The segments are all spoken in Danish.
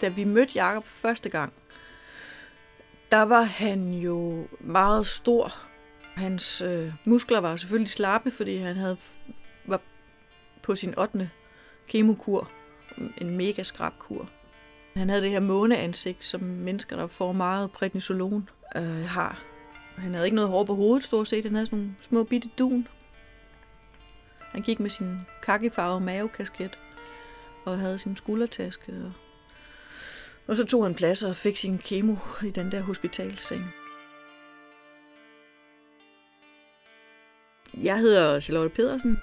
da vi mødte Jakob første gang, der var han jo meget stor. Hans muskler var selvfølgelig slappe, fordi han var på sin 8. kemokur, en mega skrab kur. Han havde det her måneansigt, som mennesker, der får meget prednisolon, har. Han havde ikke noget hår på hovedet, stort set. Han havde sådan nogle små bitte dun. Han gik med sin kakifarvede mavekasket og havde sin skuldertaske. Og så tog han plads og fik sin kemo i den der hospitalsseng. Jeg hedder Charlotte Pedersen.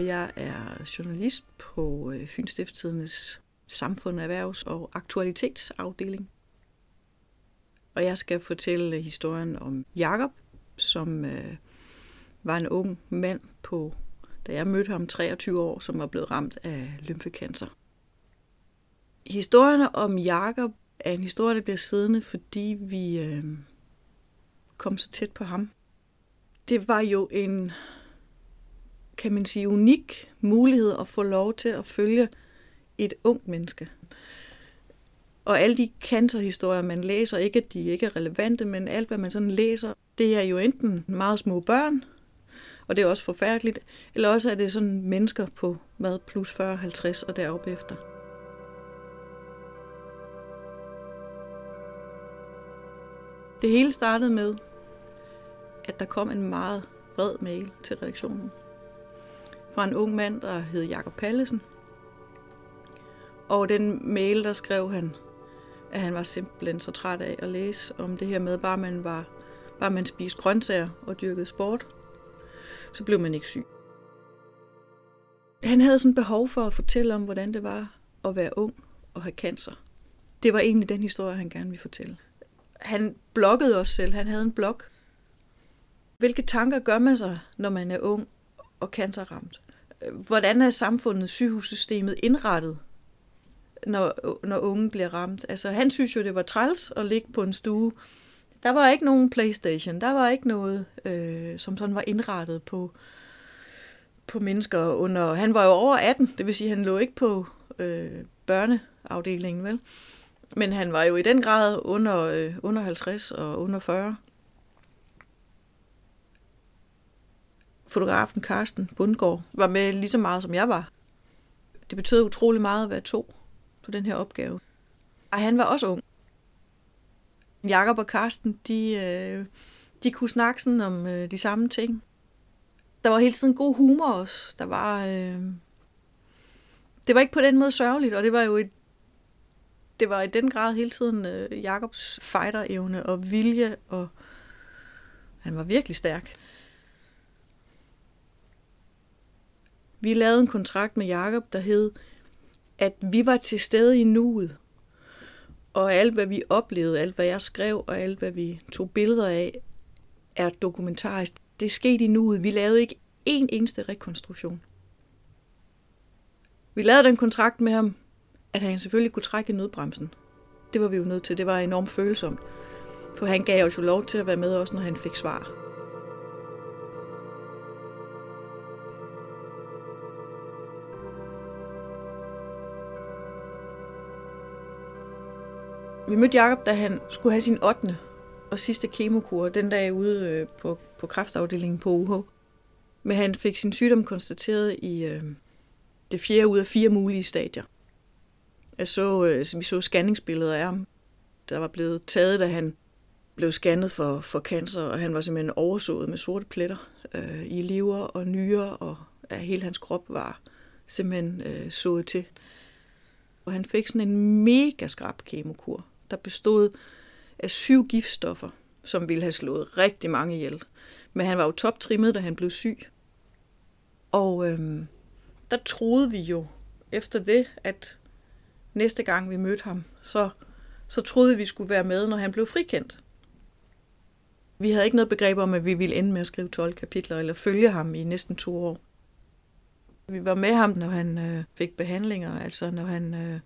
Jeg er journalist på Fyns Stiftstidendes samfund, erhvervs- og aktualitetsafdeling. Og jeg skal fortælle historien om Jakob, som var en ung mand på, da jeg mødte ham, 23 år, som var blevet ramt af lymfekancer. Historien om Jakob er en historie, der bliver siddende, fordi vi kom så tæt på ham. Det var jo en, kan man sige, unik mulighed at få lov til at følge et ungt menneske. Og alle de cancerhistorier, man læser, ikke at de ikke er relevante, men alt, hvad man sådan læser, det er jo enten meget små børn, og det er også forfærdeligt, eller også er det sådan mennesker på hvad, plus 40, 50 og deroppe efter. Det hele startede med, at der kom en meget vred mail til redaktionen fra en ung mand, der hed Jakob Pallesen. Og den mail, der skrev han, at han var simpelthen så træt af at læse om det her med, bare man spiste grøntsager og dyrkede sport, så blev man ikke syg. Han havde sådan behov for at fortælle om, hvordan det var at være ung og have cancer. Det var egentlig den historie, han gerne ville fortælle. Han bloggede også selv. Han havde en blog. Hvilke tanker gør man sig, når man er ung og cancerramt? Hvordan er samfundets sygehussystemet indrettet, når unge bliver ramt? Altså, han synes jo, det var træls at ligge på en stue. Der var ikke nogen PlayStation. Der var ikke noget, som sådan var indrettet på mennesker under. Han var jo over 18, det vil sige, han lå ikke på børneafdelingen, vel? Men han var jo i den grad under 50 og under 40. Fotografen Karsten Bundgaard var med lige så meget, som jeg var. Det betød utrolig meget at være to på den her opgave. Og han var også ung. Jakob og Karsten, de kunne snakke sådan om de samme ting. Der var hele tiden god humor også. Der var, det var ikke på den måde sørgeligt, og det var jo det var i den grad hele tiden Jakobs fighterevne og vilje, og han var virkelig stærk. Vi lavede en kontrakt med Jakob, der hed, at vi var til stede i nuet. Og alt, hvad vi oplevede, alt, hvad jeg skrev, og alt, hvad vi tog billeder af, er dokumentarisk. Det skete i nuet. Vi lavede ikke én eneste rekonstruktion. Vi lavede den kontrakt med ham, at han selvfølgelig kunne trække i nødbremsen. Det var vi jo nødt til. Det var enormt følsomt. For han gav os jo lov til at være med, også når han fik svar. Vi mødte Jakob, da han skulle have sin 8. og sidste kemokur, den dag ude på kræftafdelingen på UH. Men han fik sin sygdom konstateret i det 4. ud af 4 mulige stadier. Vi så scanningsbilleder af ham, der var blevet taget, da han blev scannet for cancer, og han var simpelthen oversået med sorte pletter i lever og nyrer, og hele hans krop var simpelthen sået til. Og han fik sådan en mega skrap kemokur, der bestod af 7 giftstoffer, som ville have slået rigtig mange ihjel. Men han var jo toptrimmet, da han blev syg. Og der troede vi jo efter det, at næste gang vi mødte ham, så troede vi skulle være med, når han blev frikendt. Vi havde ikke noget begreb om, at vi ville ende med at skrive 12 kapitler eller følge ham i næsten 2 år. Vi var med ham, når han fik behandlinger, altså når han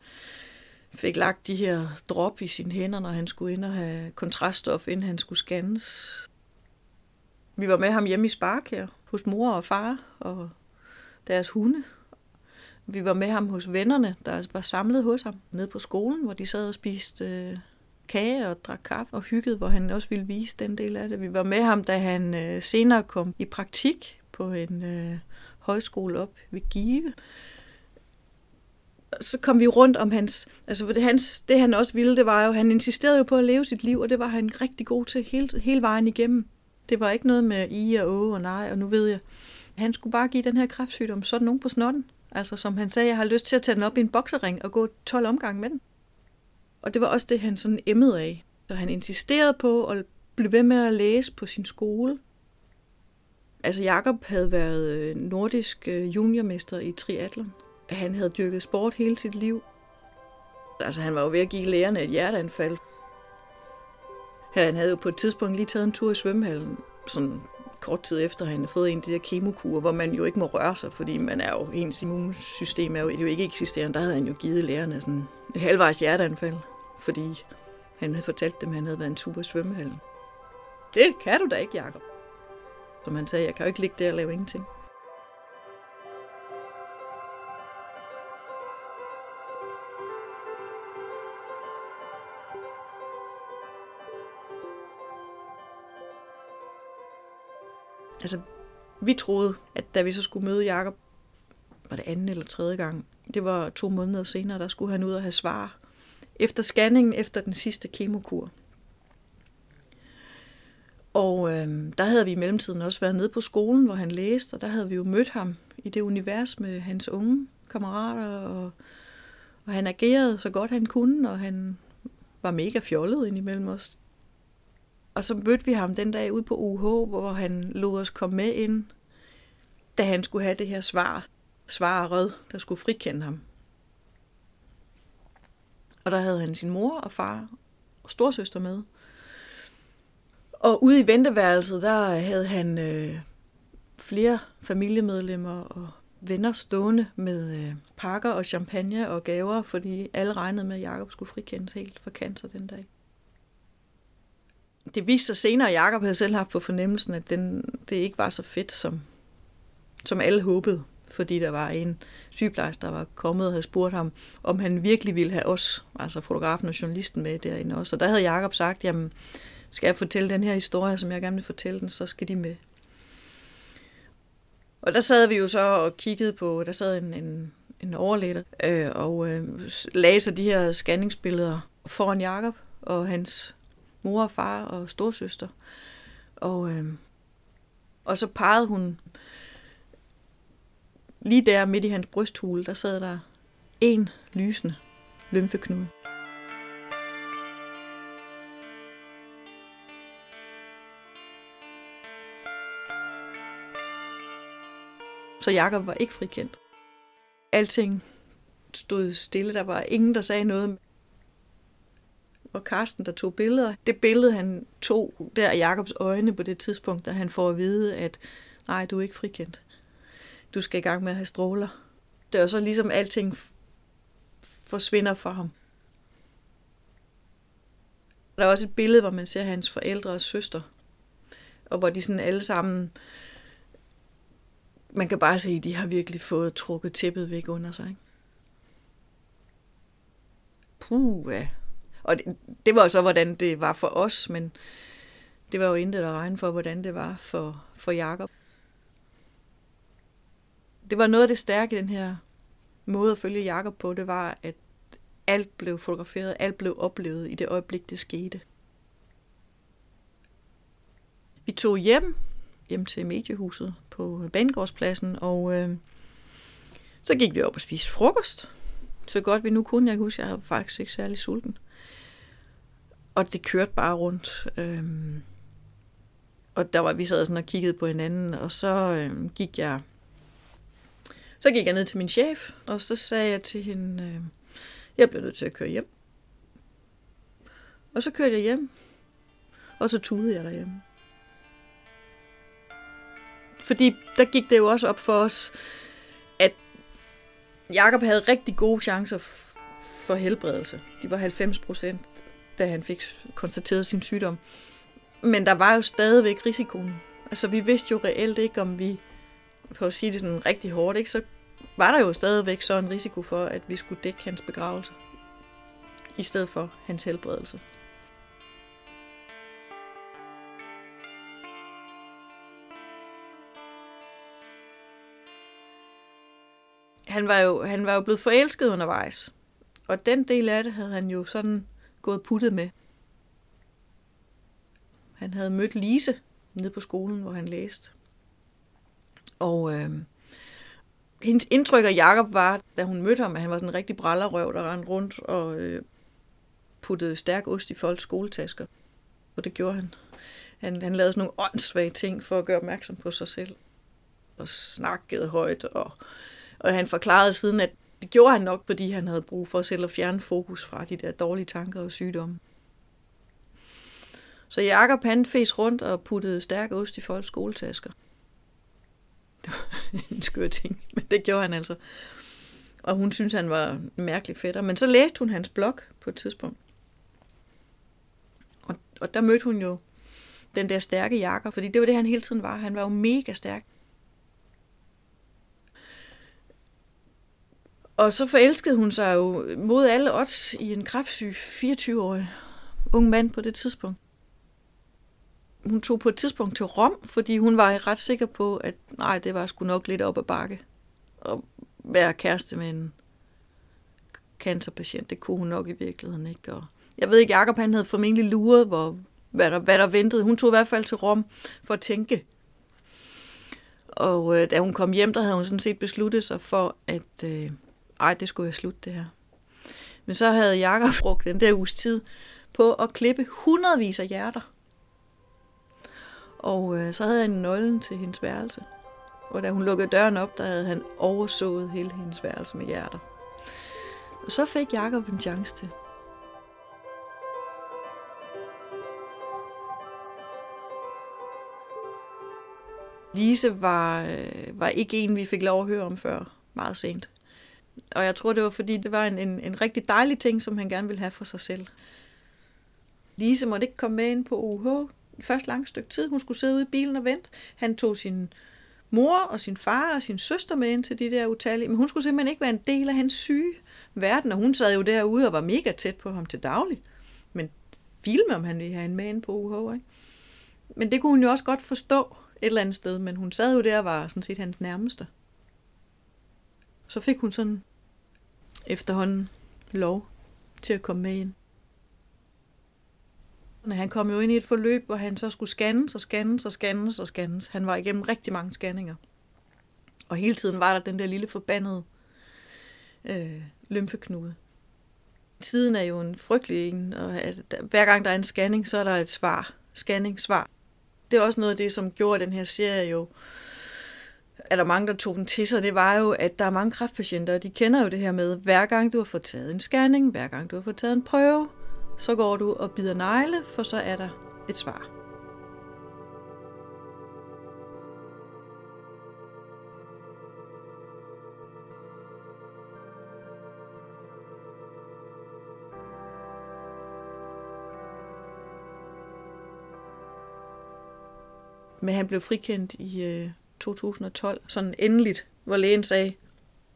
fik lagt de her drop i sine hænder, når han skulle ind og have kontraststof, inden han skulle scannes. Vi var med ham hjemme i Spark her, hos mor og far og deres hunde. Vi var med ham hos vennerne, der var samlet hos ham nede på skolen, hvor de sad og spiste kage og drak kaffe og hyggede, hvor han også ville vise den del af det. Vi var med ham, da han senere kom i praktik på en højskole op ved Give. Så kom vi rundt om hans... Altså det han også ville, det var jo, han insisterede jo på at leve sit liv, og det var han rigtig god til hele vejen igennem. Det var ikke noget med i og å og nej, og nu ved jeg. Han skulle bare give den her kræftsygdom sådan nogen på snotten. Altså som han sagde, jeg har lyst til at tage den op i en boksering og gå 12 omgange med den. Og det var også det, han sådan emmede af. Så han insisterede på at blive ved med at læse på sin skole. Altså Jakob havde været nordisk juniormester i triathlon. Han havde dyrket sport hele sit liv. Altså han var jo ved at give lærerne et hjerteanfald. Han havde jo på et tidspunkt lige taget en tur i svømmehallen, sådan kort tid efter, han havde fået en af de der kemokurer, hvor man jo ikke må røre sig, fordi man er jo, ens immunsystem er jo ikke eksisterende. Der havde han jo givet lærerne sådan et halvvejs hjerteanfald, fordi han havde fortalt dem, at han havde været en tur i svømmehallen. Det kan du da ikke, Jakob. Som han sagde, jeg kan jo ikke ligge der og lave ingenting. Altså, vi troede, at da vi så skulle møde Jakob, var det anden eller tredje gang, det var 2 måneder senere, der skulle han ud og have svar efter scanningen, efter den sidste kemokur. Og der havde vi i mellemtiden også været nede på skolen, hvor han læste, og der havde vi jo mødt ham i det univers med hans unge kammerater, og han agerede så godt han kunne, og han var mega fjollet indimellem os. Og så mødte vi ham den dag ude på UH, hvor han lod os komme med ind, da han skulle have det her svaret, der skulle frikende ham. Og der havde han sin mor og far og storsøster med. Og ude i venteværelset, der havde han flere familiemedlemmer og venner stående med pakker og champagne og gaver, fordi alle regnede med, at Jakob skulle frikendes helt for cancer den dag. Det viste sig senere, at Jakob havde selv haft på fornemmelsen, at det ikke var så fedt, som alle håbede. Fordi der var en sygeplejerske, der var kommet og havde spurgt ham, om han virkelig ville have os, altså fotografen og journalisten med derinde også. Og der havde Jakob sagt, jamen, skal jeg fortælle den her historie, som jeg gerne vil fortælle den, så skal de med. Og der sad vi jo så og kiggede på, der sad en overlæge og lagde sig de her scanningsbilleder foran Jakob og hans mor og far og storsøster. Og så pegede hun lige der midt i hans brysthule, der sad der en lysende lymfeknude. Så Jakob var ikke frikendt. Alting stod stille, der var ingen, der sagde noget. Og Karsten, der tog billeder. Det billede, han tog der af Jakobs øjne på det tidspunkt, da han får at vide, at nej, du er ikke frikendt. Du skal i gang med at have stråler. Det er så ligesom alting forsvinder for ham. Der er også et billede, hvor man ser hans forældre og søster. Og hvor de sådan alle sammen... Man kan bare se, at de har virkelig fået trukket tæppet væk under sig. Ikke? Puh, ja. Og det var jo så, hvordan det var for os, men det var jo intet at regne for, hvordan det var for Jakob. Det var noget af det stærke i den her måde at følge Jakob på, det var, at alt blev fotograferet, alt blev oplevet i det øjeblik, det skete. Vi tog hjem til mediehuset på Banegårdspladsen, og så gik vi op og spiste frokost. Så godt vi nu kunne. Jeg kan huske, at jeg var faktisk ikke særlig sulten. Og det kørte bare rundt. Og der var vi sad sådan og kiggede på hinanden, og så gik jeg ned til min chef, og så sagde jeg til hende, jeg bliver nødt til at køre hjem. Og så kørte jeg hjem, og så tudede jeg derhjemme. Fordi der gik det jo også op for os, at Jakob havde rigtig gode chancer for helbredelse. De var 90%, da han fik konstateret sin sygdom. Men der var jo stadigvæk risikoen. Altså vi vidste jo reelt ikke, om vi, for at sige det sådan rigtig hårdt, ikke, så var der jo stadigvæk så en risiko for, at vi skulle dække hans begravelse, i stedet for hans helbredelse. Han var jo blevet forelsket undervejs, og den del af det havde han jo sådan gået puttet med. Han havde mødt Lise nede på skolen, hvor han læste. Og hendes indtryk af Jakob var, da hun mødte ham, at han var sådan en rigtig brallerøv, der rendte rundt og puttede stærk ost i folks skoletasker. Og det gjorde han. Han lavede sådan nogle åndssvage ting for at gøre opmærksom på sig selv. Og snakkede højt. Og han forklarede siden, at det gjorde han nok, fordi han havde brug for selv at fjerne fokus fra de der dårlige tanker og sygdomme. Så Jakob han fes rundt og puttede stærk ost i folks skoletasker. Det var en skør ting, men det gjorde han altså. Og hun syntes, han var mærkelig fætter. Men så læste hun hans blog på et tidspunkt. Og der mødte hun jo den der stærke Jakob, fordi det var det, han hele tiden var. Han var jo mega stærk. Og så forelskede hun sig jo mod alle odds i en kræftsyg 24-årig ung mand på det tidspunkt. Hun tog på et tidspunkt til Rom, fordi hun var ret sikker på, at nej, det var sgu nok lidt op ad bakke at være kæreste med en cancerpatient. Det kunne hun nok i virkeligheden ikke. Og jeg ved ikke, Jakob han havde formentlig luret, hvad der ventede. Hun tog i hvert fald til Rom for at tænke. Og da hun kom hjem, der havde hun sådan set besluttet sig for, at det skulle jeg slutte det her. Men så havde Jakob brugt den der uges tid på at klippe hundredvis af hjerter. Og så havde han nøglen til hendes værelse. Og da hun lukkede døren op, der havde han oversået hele hendes værelse med hjerter. Og så fik Jakob en chance til. Lise var ikke en, vi fik lov at høre om før meget sent. Og jeg tror, det var fordi, det var en rigtig dejlig ting, som han gerne ville have for sig selv. Lise måtte ikke komme med ind på UH i første langt stykke tid. Hun skulle sidde ude i bilen og vente. Han tog sin mor og sin far og sin søster med ind til de der utallige. Men hun skulle simpelthen ikke være en del af hans syge verden. Og hun sad jo derude og var mega tæt på ham til daglig. Men filme om han ville have en med ind på UH, ikke? Men det kunne hun jo også godt forstå et eller andet sted. Men hun sad jo der og var sådan set hans nærmeste. Så fik hun sådan efterhånden lov til at komme med ind. Han kom jo ind i et forløb, hvor han så skulle scannes. Han var igennem rigtig mange scanninger. Og hele tiden var der den der lille forbandede lymfeknude. Tiden er jo en frygtelig en, og hver gang der er en scanning, så er der et svar. Scanning, svar. Det er også noget af det, som gjorde den her serie jo, at der mange, der tog den til sig, det var jo, at der er mange kræftpatienter, og de kender jo det her med, hver gang du har fået taget en scanning, hver gang du har fået taget en prøve, så går du og bider negle, for så er der et svar. Men han blev frikendt i 2012, sådan endeligt, hvor lægen sagde,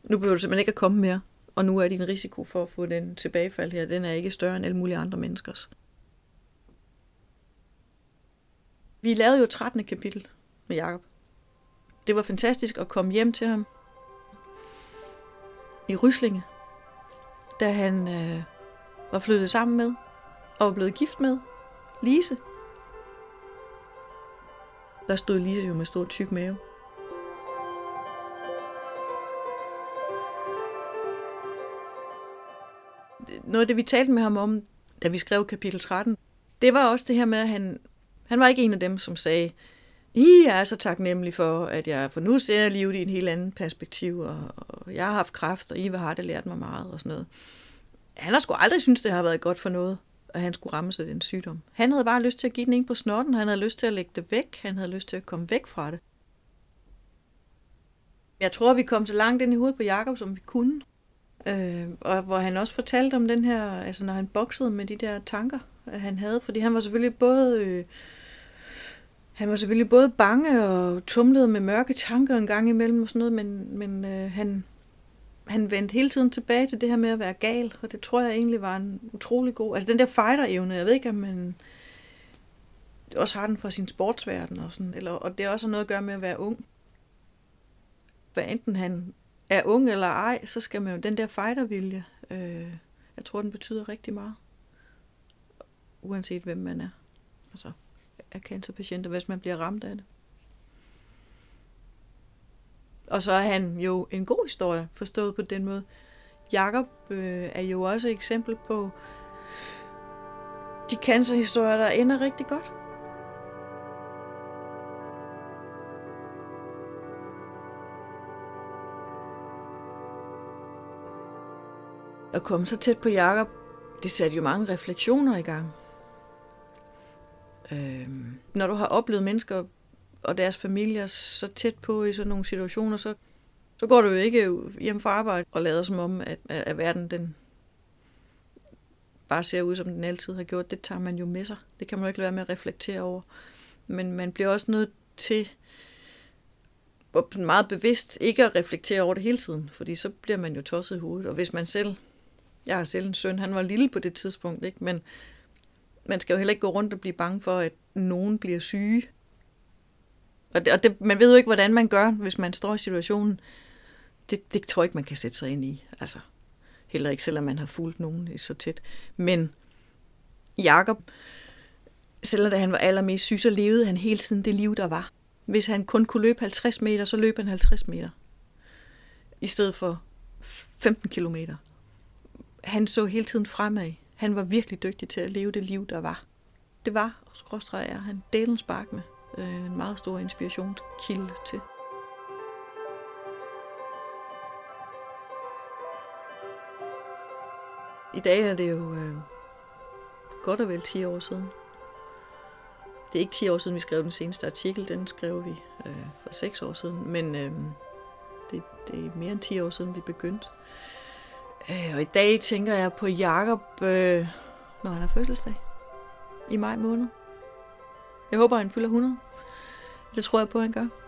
nu behøver du simpelthen ikke at komme mere, og nu er din risiko for at få den tilbagefald her, den er ikke større end alle mulige andre menneskers. Vi lavede jo 13. kapitel med Jakob. Det var fantastisk at komme hjem til ham i Ryslinge, da han var flyttet sammen med og var blevet gift med Lise. Der stod Lise jo med stor tyk mave. Noget af det, vi talte med ham om, da vi skrev kapitel 13, det var også det her med, at han var ikke en af dem, som sagde, jeg er så taknemmelig for, at jeg for nu ser livet i en helt anden perspektiv, og jeg har haft kræft, og I har det lært mig meget, og sådan noget. Han har sgu aldrig syntes, det har været godt for noget, at han skulle ramme sig den sygdom. Han havde bare lyst til at give den en på snotten, han havde lyst til at lægge det væk, han havde lyst til at komme væk fra det. Jeg tror, vi kom så langt ind i hovedet på Jakob, som vi kunne. Og hvor han også fortalte om den her, altså når han boksede med de der tanker, han havde, fordi han var selvfølgelig både bange og tumlede med mørke tanker en gang imellem og sådan noget, men han han vendte hele tiden tilbage til det her med at være gal, og det tror jeg egentlig var en utrolig god... Altså den der fighter-evne, jeg ved ikke, om man også har den fra sin sportsverden, og, sådan, eller, og det også har noget at gøre med at være ung. Hvad enten han er ung eller ej, så skal man jo den der fighter-vilje, jeg tror, den betyder rigtig meget. Uanset hvem man er. Altså er cancerpatienter, hvis man bliver ramt af det. Og så er han jo en god historie, forstået på den måde. Jakob er jo også et eksempel på de cancerhistorier, der ender rigtig godt. At komme så tæt på Jakob, det satte jo mange refleksioner i gang. Når du har oplevet mennesker og deres familier så tæt på i sådan nogle situationer, så går du jo ikke hjem fra arbejde og lader som om, at verden den bare ser ud, som den altid har gjort. Det tager man jo med sig. Det kan man jo ikke lade være med at reflektere over. Men man bliver også nødt til meget bevidst ikke at reflektere over det hele tiden, fordi så bliver man jo tosset i hovedet. Og hvis man selv... Jeg har selv en søn, han var lille på det tidspunkt, ikke? Men man skal jo heller ikke gå rundt og blive bange for, at nogen bliver syge. Og det, man ved jo ikke, hvordan man gør, hvis man står i situationen. Det tror jeg ikke, man kan sætte sig ind i. Altså, heller ikke, selvom man har fulgt nogen så tæt. Men Jakob, selvom da han var allermest syg, så levede han hele tiden det liv, der var. Hvis han kun kunne løbe 50 meter, så løb han 50 meter. I stedet for 15 kilometer. Han så hele tiden fremad. Han var virkelig dygtig til at leve det liv, der var. Det var, og skråstreger han, delens bark med. En meget stor inspirationskilde til. I dag er det jo godt og vel 10 år siden. Det er ikke 10 år siden, vi skrev den seneste artikel. Den skrev vi for 6 år siden. Men det er mere end 10 år siden, vi begyndte. Og i dag tænker jeg på Jakob, når han har fødselsdag. I maj måned. Jeg håber, han fylder 100. Det tror jeg på, han gør.